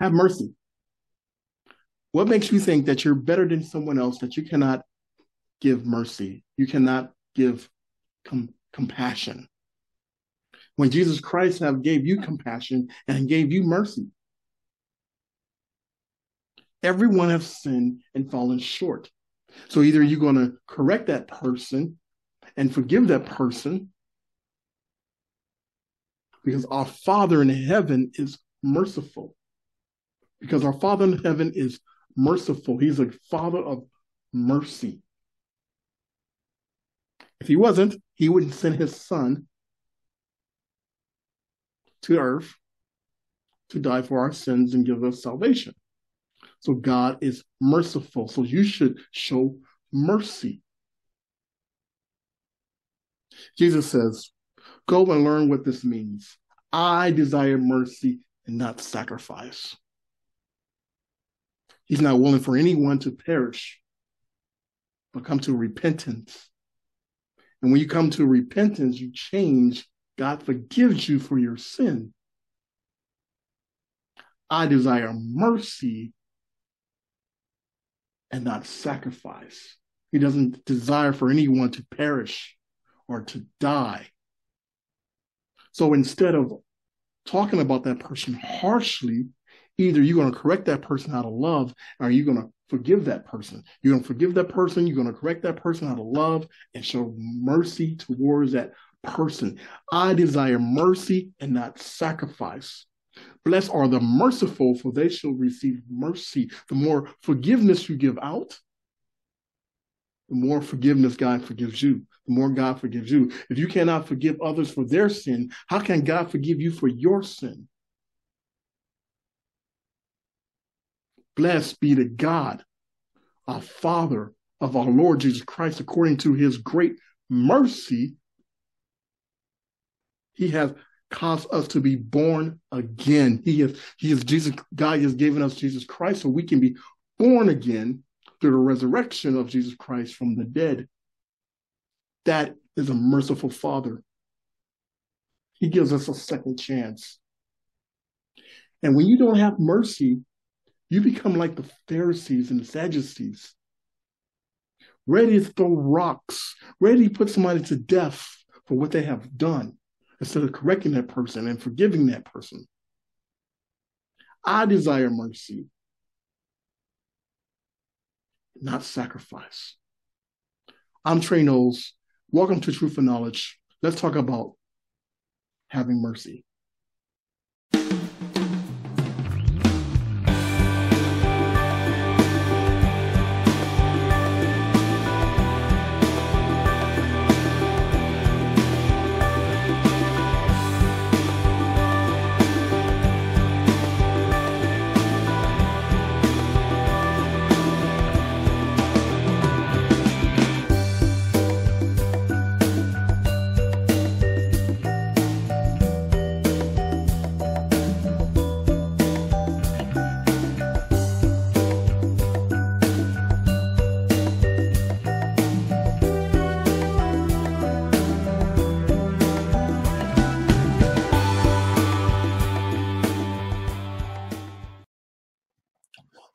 Have mercy. What makes you think that you're better than someone else, that you cannot give mercy? You cannot give compassion. When Jesus Christ gave you compassion and gave you mercy. Everyone has sinned and fallen short. So either you're going to correct that person and forgive that person, because our Father in heaven is merciful. Because our Father in heaven is merciful. He's a Father of mercy. If he wasn't, he wouldn't send his Son to earth to die for our sins and give us salvation. So God is merciful. So you should show mercy. Jesus says, go and learn what this means. I desire mercy and not sacrifice. He's not willing for anyone to perish, but come to repentance. And when you come to repentance, you change. God forgives you for your sin. I desire mercy and not sacrifice. He doesn't desire for anyone to perish or to die. So instead of talking about that person harshly, either you're going to correct that person out of love, or you're going to forgive that person. You're going to forgive that person. You're going to correct that person out of love and show mercy towards that person. I desire mercy and not sacrifice. Blessed are the merciful, for they shall receive mercy. The more forgiveness you give out, the more forgiveness God forgives you. The more God forgives you. If you cannot forgive others for their sin, how can God forgive you for your sin? Blessed be to God, our Father of our Lord Jesus Christ, according to his great mercy. He has caused us to be born again. He is Jesus. God has given us Jesus Christ so we can be born again through the resurrection of Jesus Christ from the dead. That is a merciful Father. He gives us a second chance. And when you don't have mercy, you become like the Pharisees and the Sadducees, ready to throw rocks, ready to put somebody to death for what they have done, instead of correcting that person and forgiving that person. I desire mercy, not sacrifice. I'm Trey Knowles. Welcome to Truth and Knowledge. Let's talk about having mercy.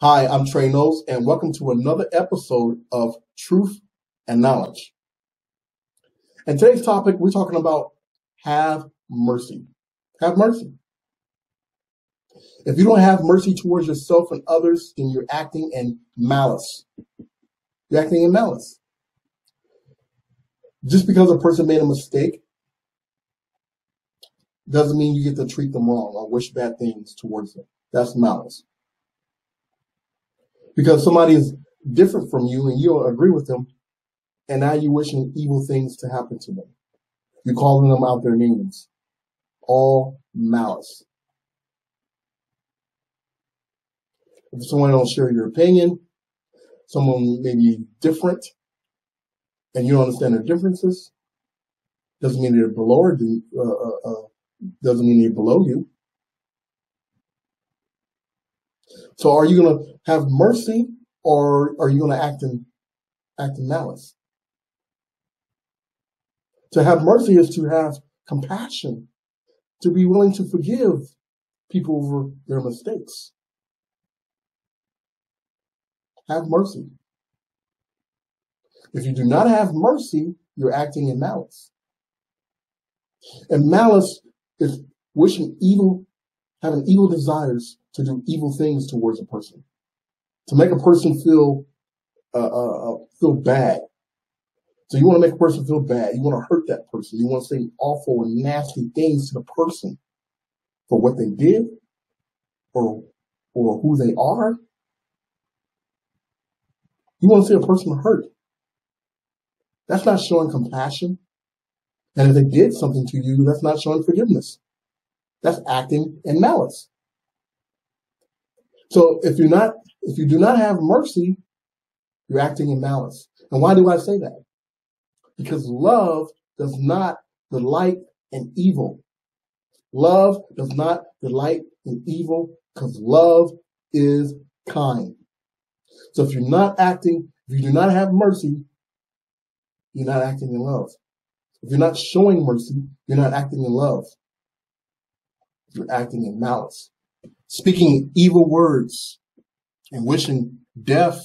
Hi, I'm Trey Knowles, and welcome to another episode of Truth and Knowledge. And today's topic, we're talking about have mercy. Have mercy. If you don't have mercy towards yourself and others, then you're acting in malice. You're acting in malice. Just because a person made a mistake doesn't mean you get to treat them wrong or wish bad things towards them. That's malice. Because somebody is different from you and you don't agree with them, and now you're wishing evil things to happen to them. You're calling them out their names. All malice. If someone don't share your opinion, someone may be different, and you don't understand their differences, doesn't mean they're below you. So are you going to have mercy, or are you going to act in malice? To have mercy is to have compassion, to be willing to forgive people over their mistakes. have mercy. If you do not have mercy, you're acting in malice. And malice is wishing evil, having evil desires to do evil things towards a person, to make a person feel bad. So you want to make a person feel bad. You want to hurt that person. You want to say awful and nasty things to the person for what they did or who they are. You want to see a person hurt. That's not showing compassion. And if they did something to you, that's not showing forgiveness. That's acting in malice. So if you do not have mercy, you're acting in malice. And why do I say that? Because love does not delight in evil. Love does not delight in evil because love is kind. So if you're not acting, if you do not have mercy, you're not acting in love. If you're not showing mercy, you're not acting in love. You're acting in malice. Speaking evil words and wishing death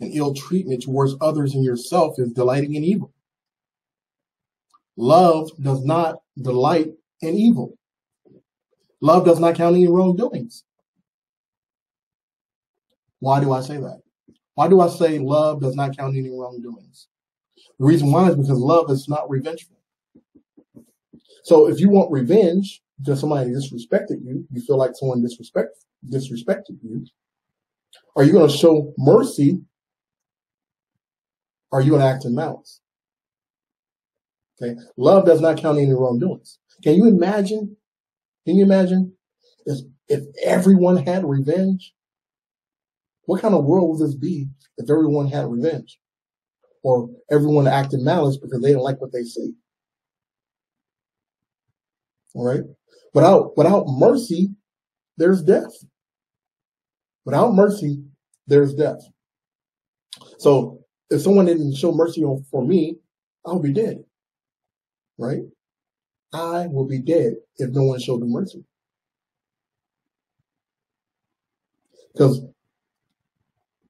and ill treatment towards others and yourself is delighting in evil. Love does not delight in evil. Love does not count any wrongdoings. Why do I say that? Why do I say love does not count any wrongdoings? The reason why is because love is not revengeful. So if you want revenge because somebody disrespected you, you feel like someone disrespected you, are you going to show mercy? Or are you going to act in malice? Okay. Love does not count any wrongdoings. Can you imagine? Can you imagine if everyone had revenge? What kind of world would this be if everyone had revenge? Or everyone acted malice because they didn't like what they see. All right. Without mercy, there's death. Without mercy, there's death. So if someone didn't show mercy for me, I'll be dead. Right? I will be dead if no one showed them mercy. Because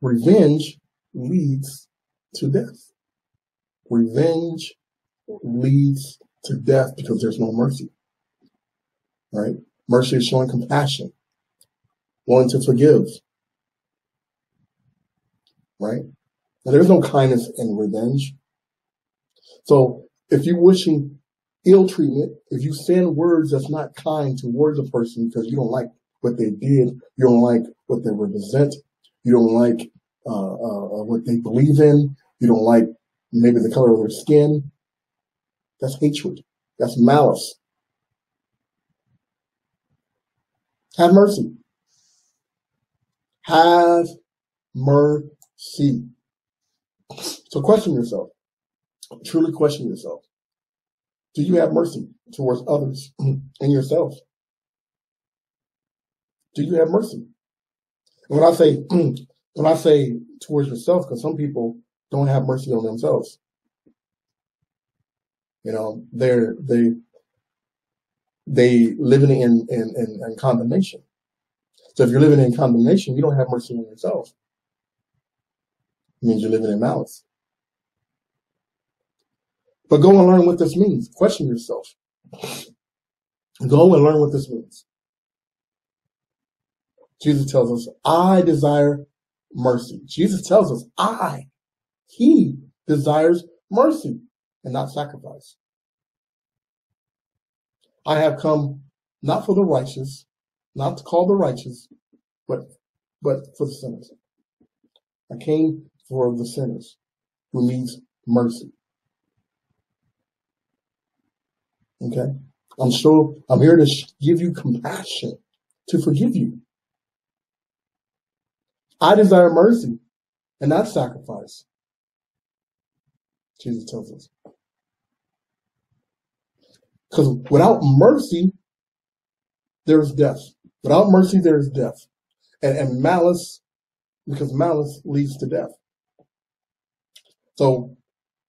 revenge leads to death. Revenge leads to death because there's no mercy. Right? Mercy is showing compassion, wanting to forgive. Right? Now, there's no kindness in revenge. So if you're wishing ill treatment, if you send words that's not kind towards a person because you don't like what they did, you don't like what they represent, you don't like what they believe in, you don't like maybe the color of their skin, that's hatred. That's malice. Have mercy. Have mercy. So question yourself. Truly question yourself. Do you have mercy towards others and yourself? Do you have mercy? And when I say towards yourself, because some people don't have mercy on themselves. You know, they living in condemnation. So if you're living in condemnation, you don't have mercy on yourself. It means you're living in malice. But go and learn what this means. Question yourself. Go and learn what this means. Jesus tells us, I desire mercy. Jesus tells us, he desires mercy and not sacrifice. I have come not for the righteous, not to call the righteous, but for the sinners. I came for the sinners who needs mercy. Okay? I'm here to give you compassion, to forgive you. I desire mercy and not sacrifice, Jesus tells us. Because without mercy, there is death. Without mercy, there is death. And malice, because malice leads to death. So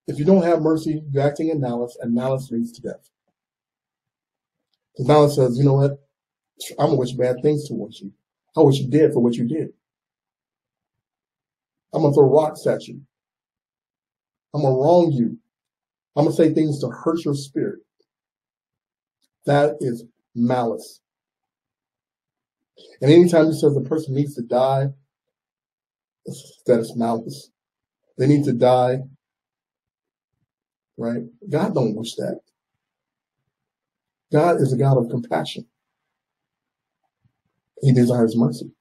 if you don't have mercy, you're acting in malice, and malice leads to death. Because malice says, you know what? I'm going to wish bad things towards you. I wish you did for what you did. I'm going to throw rocks at you. I'm going to wrong you. I'm going to say things to hurt your spirit. That is malice. And anytime he says a person needs to die, that is malice. They need to die. Right? God don't wish that. God is a God of compassion. He desires mercy,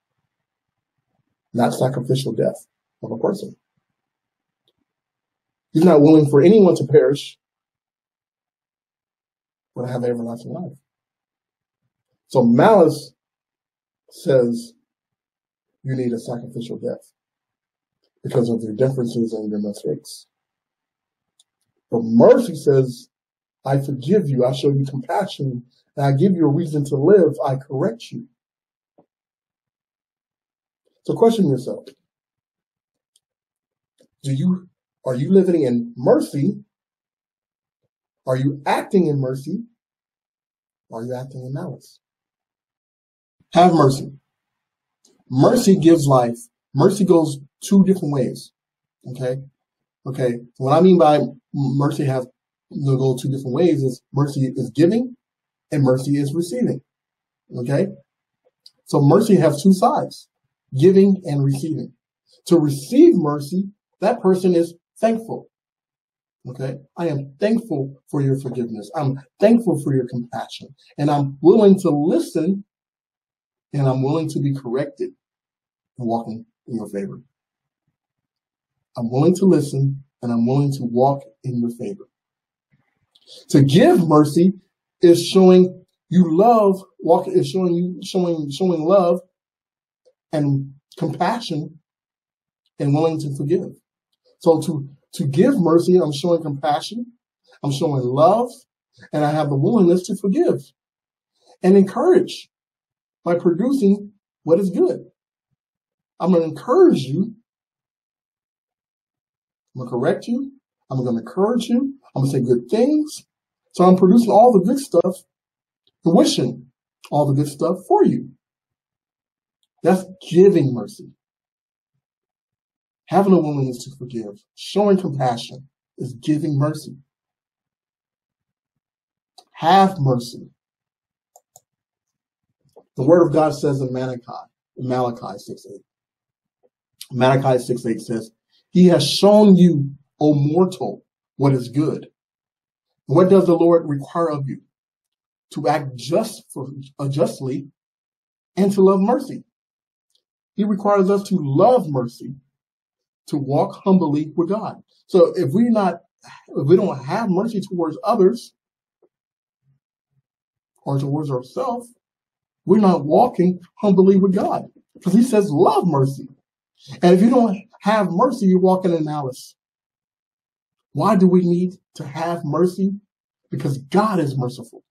not sacrificial death of a person. He's not willing for anyone to perish, but have everlasting life. So malice says you need a sacrificial death because of your differences and your mistakes. But mercy says, I forgive you, I show you compassion, and I give you a reason to live, I correct you. So question yourself. Are you living in mercy? Are you acting in mercy? Or are you acting in malice? Have mercy. Mercy gives life. Mercy goes two different ways. Okay. What I mean by mercy has to go two different ways is mercy is giving and mercy is receiving. Okay. So mercy has two sides, giving and receiving. To receive mercy, that person is thankful. Okay. I am thankful for your forgiveness. I'm thankful for your compassion, and I'm willing to listen, and I'm willing to be corrected and walking in your favor. I'm willing to listen, and I'm willing to walk in your favor. To give mercy is showing you love, showing love and compassion and willing to forgive. So to give mercy, I'm showing compassion, I'm showing love, and I have the willingness to forgive and encourage by producing what is good. I'm going to encourage you. I'm going to correct you. I'm going to encourage you. I'm going to say good things. So I'm producing all the good stuff, wishing all the good stuff for you. That's giving mercy. Having a willingness to forgive, showing compassion is giving mercy. Have mercy. The word of God says in Malachi 6:8 says, He has shown you, O mortal, what is good. What does the Lord require of you? To act justly and to love mercy. He requires us to love mercy, to walk humbly with God. So if we don't have mercy towards others or towards ourselves, we're not walking humbly with God, because He says love mercy. And if you don't have mercy, you're walking in malice. Why do we need to have mercy? Because God is merciful.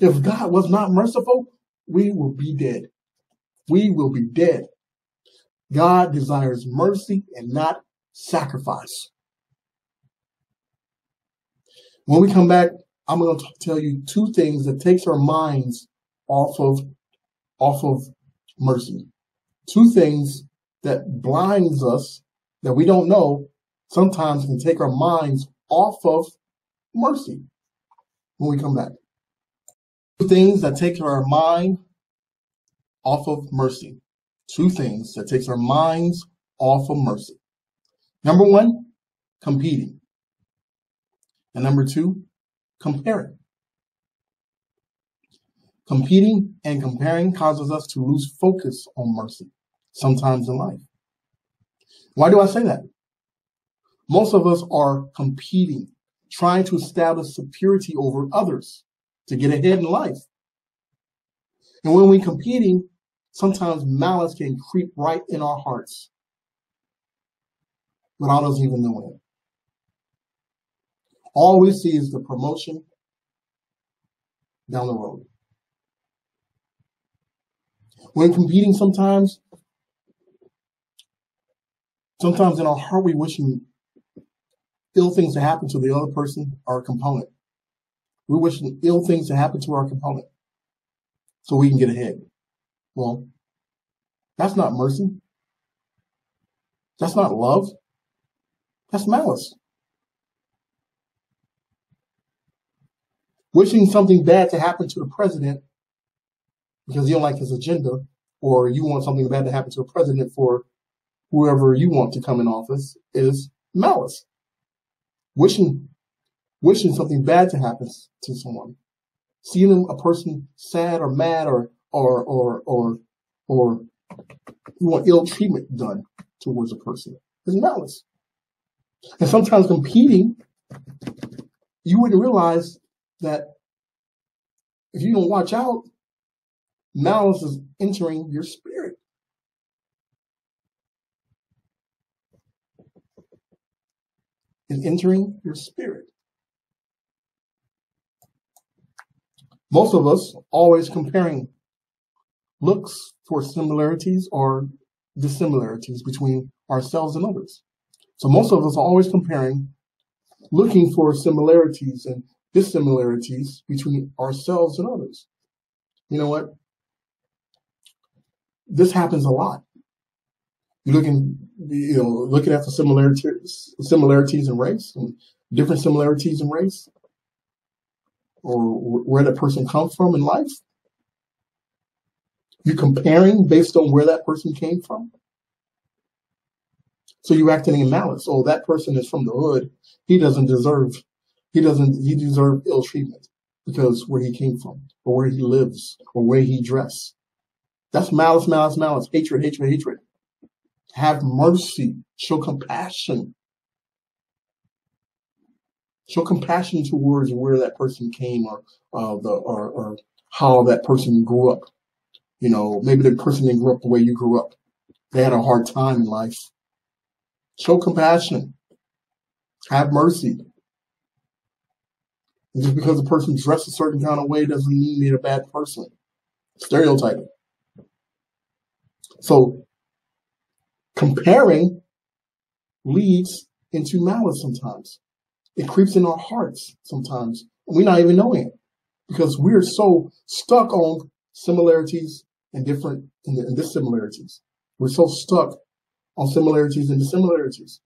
If God was not merciful, we will be dead. We will be dead. God desires mercy and not sacrifice. When we come back, I'm going to tell you two things that takes our minds off of mercy. Two things that blinds us, that we don't know, sometimes can take our minds off of mercy when we come back. Two things that take our mind off of mercy. Two things that takes our minds off of mercy. Number one, competing. And number two, comparing. Competing and comparing causes us to lose focus on mercy, sometimes in life. Why do I say that? Most of us are competing, trying to establish superiority over others to get ahead in life. And when we're competing, sometimes malice can creep right in our hearts without us even knowing it. All we see is the promotion down the road. When competing, sometimes in our heart, we wishing ill things to happen to the other person, our component. We're wishing ill things to happen to our component so we can get ahead. Well, that's not mercy. That's not love. That's malice. Wishing something bad to happen to the president because you don't like his agenda, or you want something bad to happen to a president for whoever you want to come in office, is malice. Wishing something bad to happen to someone. Seeing a person sad or mad or you want ill treatment done towards a person is malice. And sometimes competing, you wouldn't realize that if you don't watch out, malice is entering your spirit. It's entering your spirit. Most of us always comparing looks for similarities or dissimilarities between ourselves and others. So most of us are always comparing, looking for similarities and dissimilarities between ourselves and others. You know what? This happens a lot. You're looking at the similarities in race, and different similarities in race, or where that person comes from in life. You're comparing based on where that person came from. So you're acting in malice. Oh, that person is from the hood. He doesn't deserve ill treatment because where he came from, or where he lives, or where he dressed. That's malice, malice, malice. Hatred, hatred, hatred. Have mercy. Show compassion. Show compassion towards where that person came, or how that person grew up. You know, maybe the person didn't grow up the way you grew up. They had a hard time in life. Show compassion. Have mercy. And just because a person dressed a certain kind of way doesn't mean they're a bad person. Stereotyping. So comparing leads into malice sometimes. It creeps in our hearts sometimes. We're not even knowing it because we're so stuck on similarities and dissimilarities. We're so stuck on similarities and dissimilarities.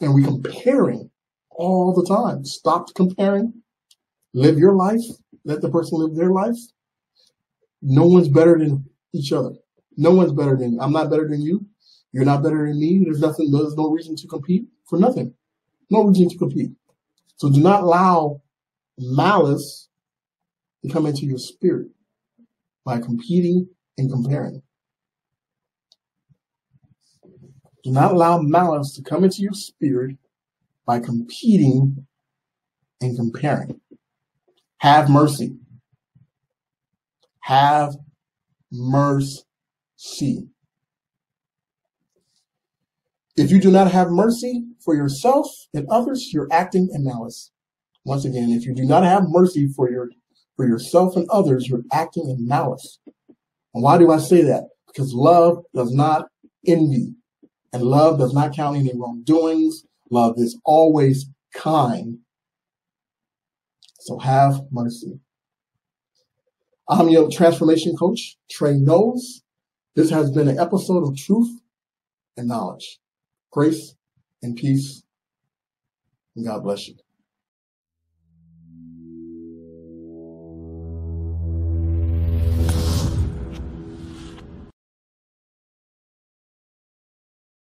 And we're comparing all the time. Stop comparing. Live your life. Let the person live their life. No one's better than each other. No one's better than me. I'm not better than you. You're not better than me. There's no reason to compete for nothing. No reason to compete. So do not allow malice to come into your spirit by competing and comparing. Do not allow malice to come into your spirit by competing and comparing. Have mercy. Have mercy. If you do not have mercy for yourself and others, you're acting in malice. Once again, if you do not have mercy for yourself and others, you're acting in malice. And why do I say that? Because love does not envy, and love does not count any wrongdoings. Love is always kind. So have mercy. I'm your transformation coach, Trey Knowles. This has been an episode of Truth and Knowledge. Grace and peace, and God bless you.